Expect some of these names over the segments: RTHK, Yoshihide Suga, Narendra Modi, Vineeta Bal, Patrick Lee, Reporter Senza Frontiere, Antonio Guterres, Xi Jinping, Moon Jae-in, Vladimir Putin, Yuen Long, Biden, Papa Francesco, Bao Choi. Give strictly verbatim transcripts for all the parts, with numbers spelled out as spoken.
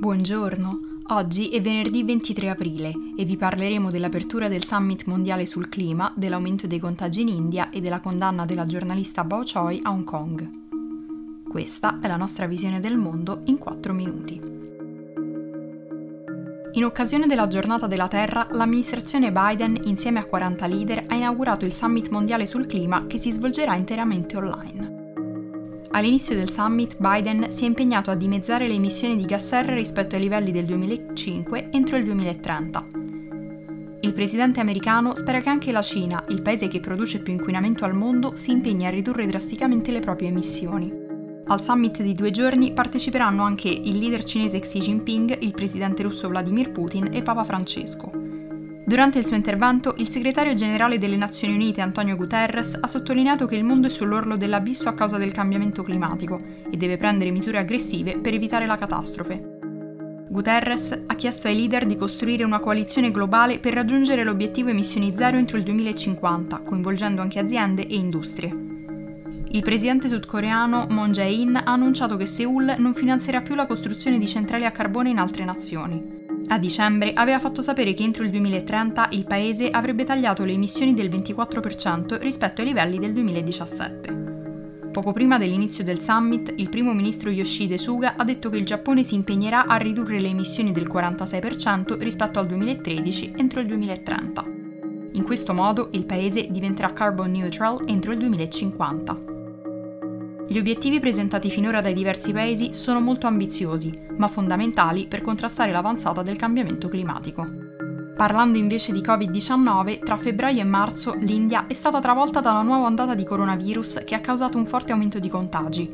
Buongiorno, oggi è venerdì ventitré aprile e vi parleremo dell'apertura del summit mondiale sul clima, dell'aumento dei contagi in India e della condanna della giornalista Bao Choi a Hong Kong. Questa è la nostra visione del mondo in quattro minuti. In occasione della giornata della Terra, l'amministrazione Biden, insieme a quaranta leader, ha inaugurato il summit mondiale sul clima che si svolgerà interamente online. All'inizio del summit, Biden si è impegnato a dimezzare le emissioni di gas serra rispetto ai livelli del duemilacinque entro il duemilatrenta. Il presidente americano spera che anche la Cina, il paese che produce più inquinamento al mondo, si impegni a ridurre drasticamente le proprie emissioni. Al summit di due giorni parteciperanno anche il leader cinese Xi Jinping, il presidente russo Vladimir Putin e Papa Francesco. Durante il suo intervento, il segretario generale delle Nazioni Unite, Antonio Guterres, ha sottolineato che il mondo è sull'orlo dell'abisso a causa del cambiamento climatico e deve prendere misure aggressive per evitare la catastrofe. Guterres ha chiesto ai leader di costruire una coalizione globale per raggiungere l'obiettivo emissioni zero entro il duemilacinquanta, coinvolgendo anche aziende e industrie. Il presidente sudcoreano Moon Jae-in ha annunciato che Seoul non finanzierà più la costruzione di centrali a carbone in altre nazioni. A dicembre aveva fatto sapere che entro il duemilatrenta il paese avrebbe tagliato le emissioni del ventiquattro per cento rispetto ai livelli del duemiladiciassette. Poco prima dell'inizio del summit, il primo ministro Yoshihide Suga ha detto che il Giappone si impegnerà a ridurre le emissioni del quarantasei per cento rispetto al duemilatredici entro il duemilatrenta. In questo modo il paese diventerà carbon neutral entro il duemilacinquanta. Gli obiettivi presentati finora dai diversi paesi sono molto ambiziosi, ma fondamentali per contrastare l'avanzata del cambiamento climatico. Parlando invece di covid diciannove, tra febbraio e marzo l'India è stata travolta da una nuova ondata di coronavirus che ha causato un forte aumento di contagi.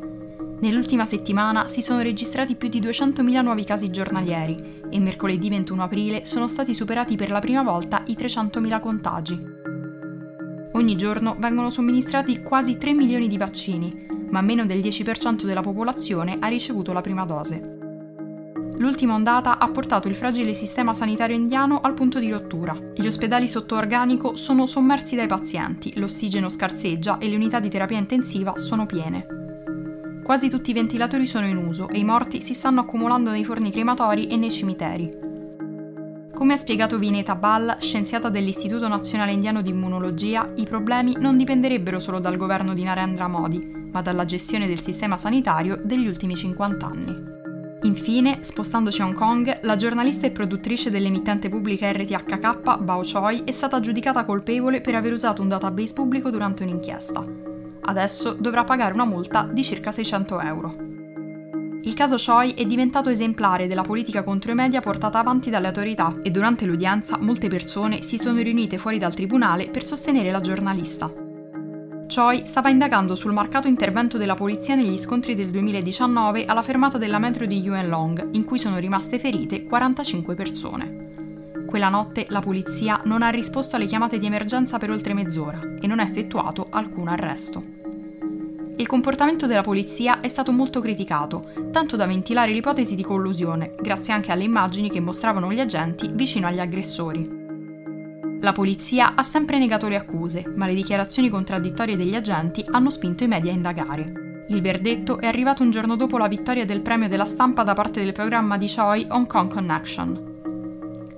Nell'ultima settimana si sono registrati più di duecentomila nuovi casi giornalieri e mercoledì ventuno aprile sono stati superati per la prima volta i trecentomila contagi. Ogni giorno vengono somministrati quasi tre milioni di vaccini, ma meno del dieci per cento della popolazione ha ricevuto la prima dose. L'ultima ondata ha portato il fragile sistema sanitario indiano al punto di rottura. Gli ospedali sotto organico sono sommersi dai pazienti, l'ossigeno scarseggia e le unità di terapia intensiva sono piene. Quasi tutti i ventilatori sono in uso e i morti si stanno accumulando nei forni crematori e nei cimiteri. Come ha spiegato Vineeta Bal, scienziata dell'Istituto Nazionale Indiano di Immunologia, i problemi non dipenderebbero solo dal governo di Narendra Modi, ma dalla gestione del sistema sanitario degli ultimi cinquanta anni. Infine, spostandoci a Hong Kong, la giornalista e produttrice dell'emittente pubblica R T H K, Bao Choi, è stata giudicata colpevole per aver usato un database pubblico durante un'inchiesta. Adesso dovrà pagare una multa di circa seicento euro. Il caso Choi è diventato esemplare della politica contro i media portata avanti dalle autorità e durante l'udienza molte persone si sono riunite fuori dal tribunale per sostenere la giornalista. Choi stava indagando sul marcato intervento della polizia negli scontri del duemiladiciannove alla fermata della metro di Yuen Long, in cui sono rimaste ferite quarantacinque persone. Quella notte la polizia non ha risposto alle chiamate di emergenza per oltre mezz'ora e non ha effettuato alcun arresto. Il comportamento della polizia è stato molto criticato, tanto da ventilare l'ipotesi di collusione, grazie anche alle immagini che mostravano gli agenti vicino agli aggressori. La polizia ha sempre negato le accuse, ma le dichiarazioni contraddittorie degli agenti hanno spinto i media a indagare. Il verdetto è arrivato un giorno dopo la vittoria del premio della stampa da parte del programma di Choi Hong Kong Connection.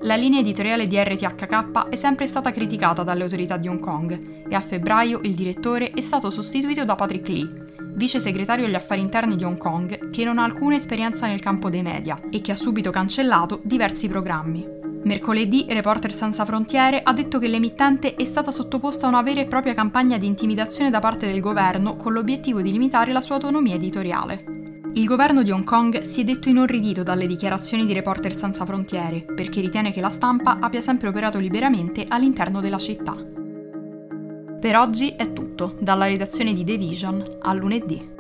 La linea editoriale di R T H K è sempre stata criticata dalle autorità di Hong Kong e a febbraio il direttore è stato sostituito da Patrick Lee, vice segretario agli affari interni di Hong Kong, che non ha alcuna esperienza nel campo dei media e che ha subito cancellato diversi programmi. Mercoledì Reporter Senza Frontiere ha detto che l'emittente è stata sottoposta a una vera e propria campagna di intimidazione da parte del governo con l'obiettivo di limitare la sua autonomia editoriale. Il governo di Hong Kong si è detto inorridito dalle dichiarazioni di Reporter Senza Frontiere, perché ritiene che la stampa abbia sempre operato liberamente all'interno della città. Per oggi è tutto, dalla redazione di The Vision a lunedì.